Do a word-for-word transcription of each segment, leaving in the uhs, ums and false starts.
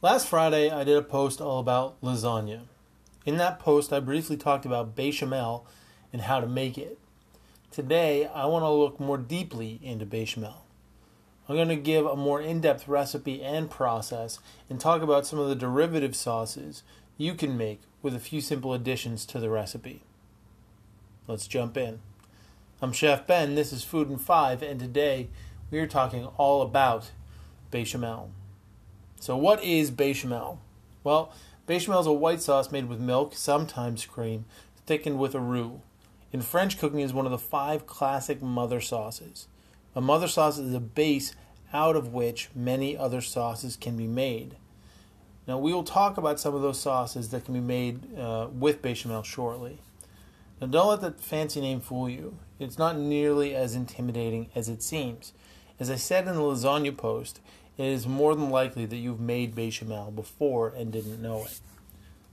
Last Friday, I did a post all about lasagna. In that post, I briefly talked about béchamel and how to make it. Today, I want to look more deeply into béchamel. I'm going to give a more in-depth recipe and process and talk about some of the derivative sauces you can make with a few simple additions to the recipe. Let's jump in. I'm Chef Ben, this is Food in five, and today we are talking all about béchamel. So what is béchamel? Well, béchamel is a white sauce made with milk, sometimes cream, thickened with a roux. In French cooking, is one of the five classic mother sauces. A mother sauce is a base out of which many other sauces can be made. Now, we will talk about some of those sauces that can be made uh, with béchamel shortly. Now, don't let that fancy name fool you. It's not nearly as intimidating as it seems. As I said in the lasagna post, it is more than likely that you've made béchamel before and didn't know it.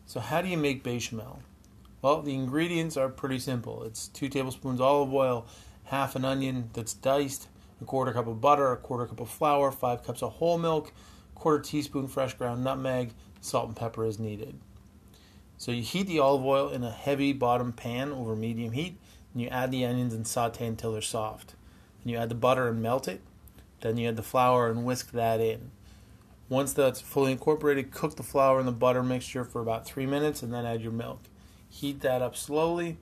So how do you make béchamel? Well, the ingredients are pretty simple. It's two tablespoons olive oil, half an onion that's diced, a quarter cup of butter, a quarter cup of flour, five cups of whole milk, a quarter teaspoon fresh ground nutmeg, salt and pepper as needed. So you heat the olive oil in a heavy bottom pan over medium heat, and you add the onions and saute until they're soft. Then you add the butter and melt it. Then you add the flour and whisk that in. Once that's fully incorporated, cook the flour and the butter mixture for about three minutes and then add your milk. Heat that up slowly,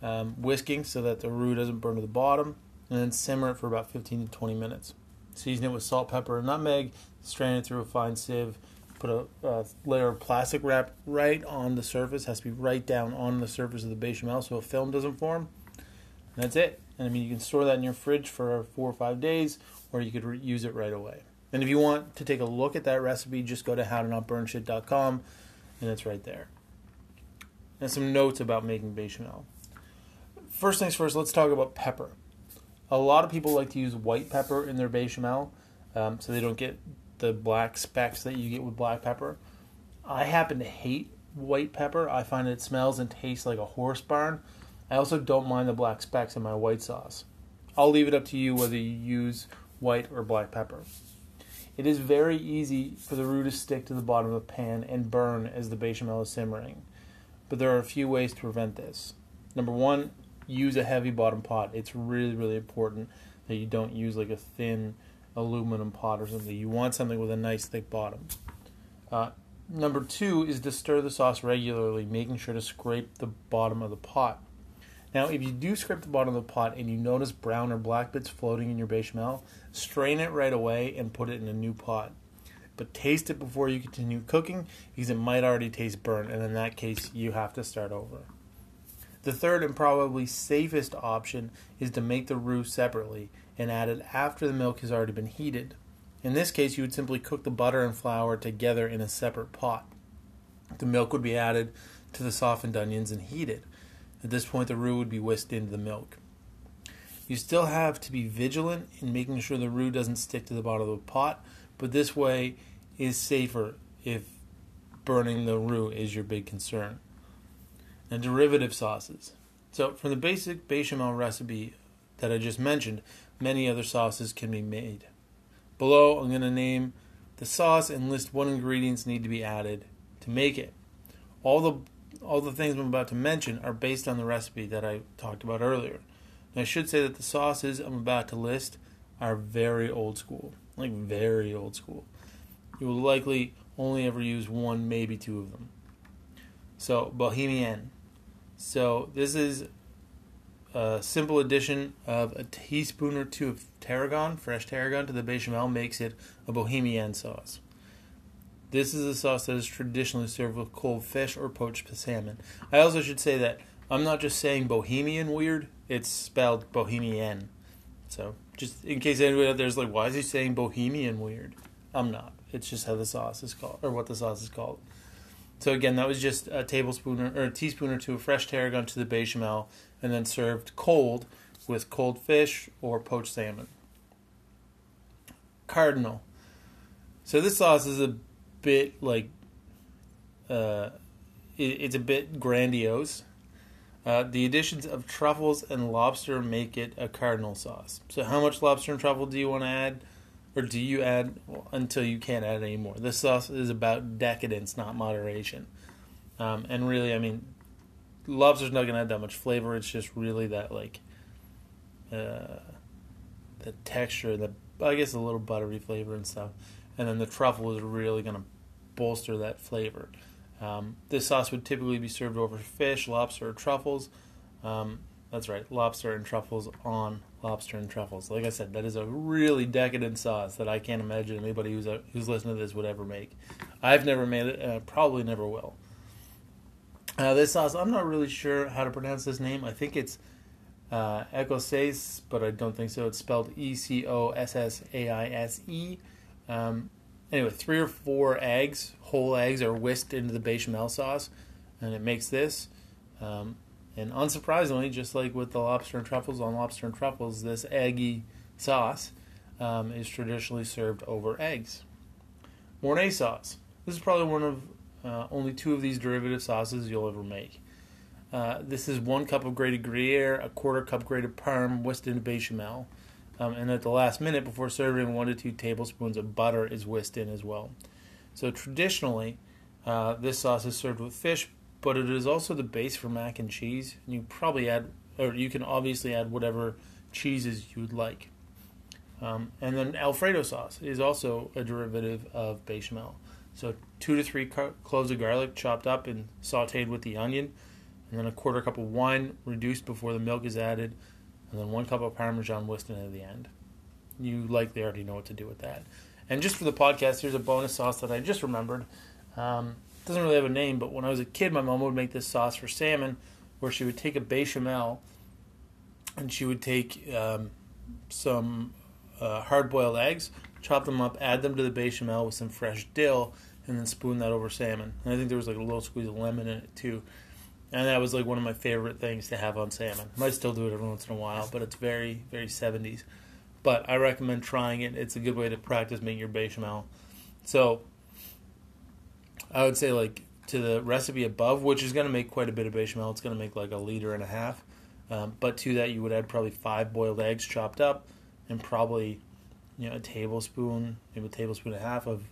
um, whisking so that the roux doesn't burn to the bottom, and then simmer it for about fifteen to twenty minutes. Season it with salt, pepper, and nutmeg, strain it through a fine sieve, put a, a layer of plastic wrap right on the surface. It has to be right down on the surface of the béchamel so a film doesn't form. And that's it. And I mean, you can store that in your fridge for four or five days, or you could re- use it right away. And if you want to take a look at that recipe, just go to how to not burn shit dot com, and it's right there. And some notes about making béchamel. First things first, let's talk about pepper. A lot of people like to use white pepper in their béchamel, um, so they don't get the black specks that you get with black pepper. I happen to hate white pepper. I find it smells and tastes like a horse barn. I also don't mind the black specks in my white sauce. I'll leave it up to you whether you use white or black pepper. It is very easy for the roux to stick to the bottom of the pan and burn as the béchamel is simmering, but there are a few ways to prevent this. Number one, use a heavy bottom pot. It's really, really important that you don't use like a thin aluminum pot or something. You want something with a nice thick bottom. Uh, number two is to stir the sauce regularly, making sure to scrape the bottom of the pot. Now, if you do scrape the bottom of the pot and you notice brown or black bits floating in your béchamel, strain it right away and put it in a new pot. But taste it before you continue cooking because it might already taste burnt, and in that case, you have to start over. The third and probably safest option is to make the roux separately and add it after the milk has already been heated. In this case, you would simply cook the butter and flour together in a separate pot. The milk would be added to the softened onions and heated. At this point, the roux would be whisked into the milk. You still have to be vigilant in making sure the roux doesn't stick to the bottom of the pot, but this way is safer if burning the roux is your big concern. Now, derivative sauces. So, from the basic béchamel recipe that I just mentioned, many other sauces can be made. Below, I'm going to name the sauce and list what ingredients need to be added to make it. All the All the things I'm about to mention are based on the recipe that I talked about earlier. And I should say that the sauces I'm about to list are very old school. Like, very old school. You will likely only ever use one, maybe two of them. So, Bohemienne. So, this is a simple addition of a teaspoon or two of tarragon, fresh tarragon, to the béchamel makes it a Bohemienne sauce. This is a sauce that is traditionally served with cold fish or poached salmon. I also should say that I'm not just saying Bohemian weird, it's spelled Bohemian. So, just in case anybody out there is like, why is he saying Bohemian weird? I'm not. It's just how the sauce is called, or what the sauce is called. So again, that was just a tablespoon or, or a teaspoon or two of fresh tarragon to the béchamel, and then served cold with cold fish or poached salmon. Cardinal. So this sauce is a bit like uh it, it's a bit grandiose. Uh the additions of truffles and lobster make it a cardinal sauce. So how much lobster and truffle do you want to add, or do you add until you can't add any more? This sauce is about decadence, not moderation. Um, and really, I mean, lobster's not going to add that much flavor. It's just really that, like, uh, the texture, the I guess a little buttery flavor and stuff. And then the truffle is really going to bolster that flavor. Um, this sauce would typically be served over fish, lobster, or truffles. Um, that's right, lobster and truffles on lobster and truffles. Like I said, that is a really decadent sauce that I can't imagine anybody who's a, who's listening to this would ever make. I've never made it, and I probably never will. Uh, this sauce, I'm not really sure how to pronounce this name. I think it's uh, Ecosace, but I don't think so. It's spelled E C O S S A I S E. Um, anyway, three or four eggs, whole eggs, are whisked into the béchamel sauce, and it makes this. Um, and unsurprisingly, just like with the lobster and truffles on lobster and truffles, this eggy sauce um, is traditionally served over eggs. Mornay sauce. This is probably one of uh, only two of these derivative sauces you'll ever make. Uh, this is one cup of grated Gruyere, a quarter cup grated Parm, whisked into béchamel. Um, and at the last minute before serving, one to two tablespoons of butter is whisked in as well. So traditionally, uh, this sauce is served with fish, but it is also the base for mac and cheese. And you probably add, or you can obviously add whatever cheeses you would like. Um, and then Alfredo sauce is also a derivative of béchamel. So two to three co- cloves of garlic chopped up and sautéed with the onion, and then a quarter cup of wine reduced before the milk is added, and then one cup of Parmesan whisked in at the end. You likely already know what to do with that. And just for the podcast, here's a bonus sauce that I just remembered. Um, it doesn't really have a name, but when I was a kid, my mom would make this sauce for salmon, where she would take a béchamel, and she would take um, some uh, hard-boiled eggs, chop them up, add them to the béchamel with some fresh dill, and then spoon that over salmon. And I think there was like a little squeeze of lemon in it, too. And that was like one of my favorite things to have on salmon. I might still do it every once in a while, but it's very, very seventies. But I recommend trying it. It's a good way to practice making your béchamel. So I would say, like, to the recipe above, which is going to make quite a bit of béchamel. It's going to make like a liter and a half. Um, but to that, you would add probably five boiled eggs chopped up and probably, you know, a tablespoon, maybe a tablespoon and a half of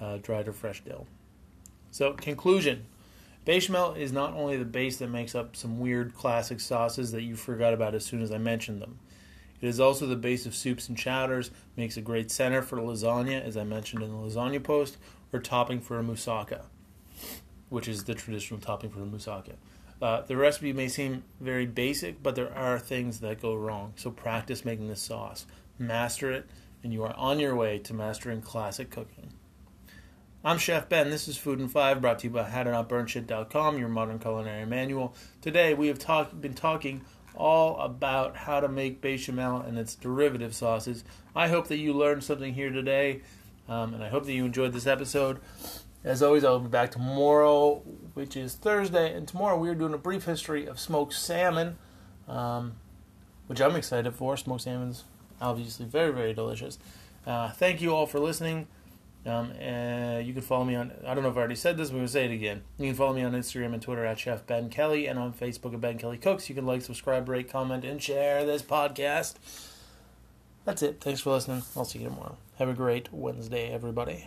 uh, dried or fresh dill. So, conclusion. Béchamel is not only the base that makes up some weird classic sauces that you forgot about as soon as I mentioned them. It is also the base of soups and chowders, makes a great center for lasagna, as I mentioned in the lasagna post, or topping for a moussaka, which is the traditional topping for a moussaka. Uh, the recipe may seem very basic, but there are things that go wrong, so practice making this sauce. Master it, and you are on your way to mastering classic cooking. I'm Chef Ben. This is Food in five, brought to you by how to not burn shit dot com, your modern culinary manual. Today we have talk, been talking all about how to make béchamel and its derivative sauces. I hope that you learned something here today, um, and I hope that you enjoyed this episode. As always, I'll be back tomorrow, which is Thursday, and tomorrow we are doing a brief history of smoked salmon, um, which I'm excited for. Smoked salmon's obviously very, very delicious. Uh, thank you all for listening. Um, and you can follow me on, I don't know if I already said this, but I'm going to say it again. You can follow me on Instagram and Twitter at Chef Ben Kelly, and on Facebook at Ben Kelly Cooks. You can like, subscribe, rate, comment, and share this podcast. That's it. Thanks for listening. I'll see you tomorrow. Have a great Wednesday, everybody.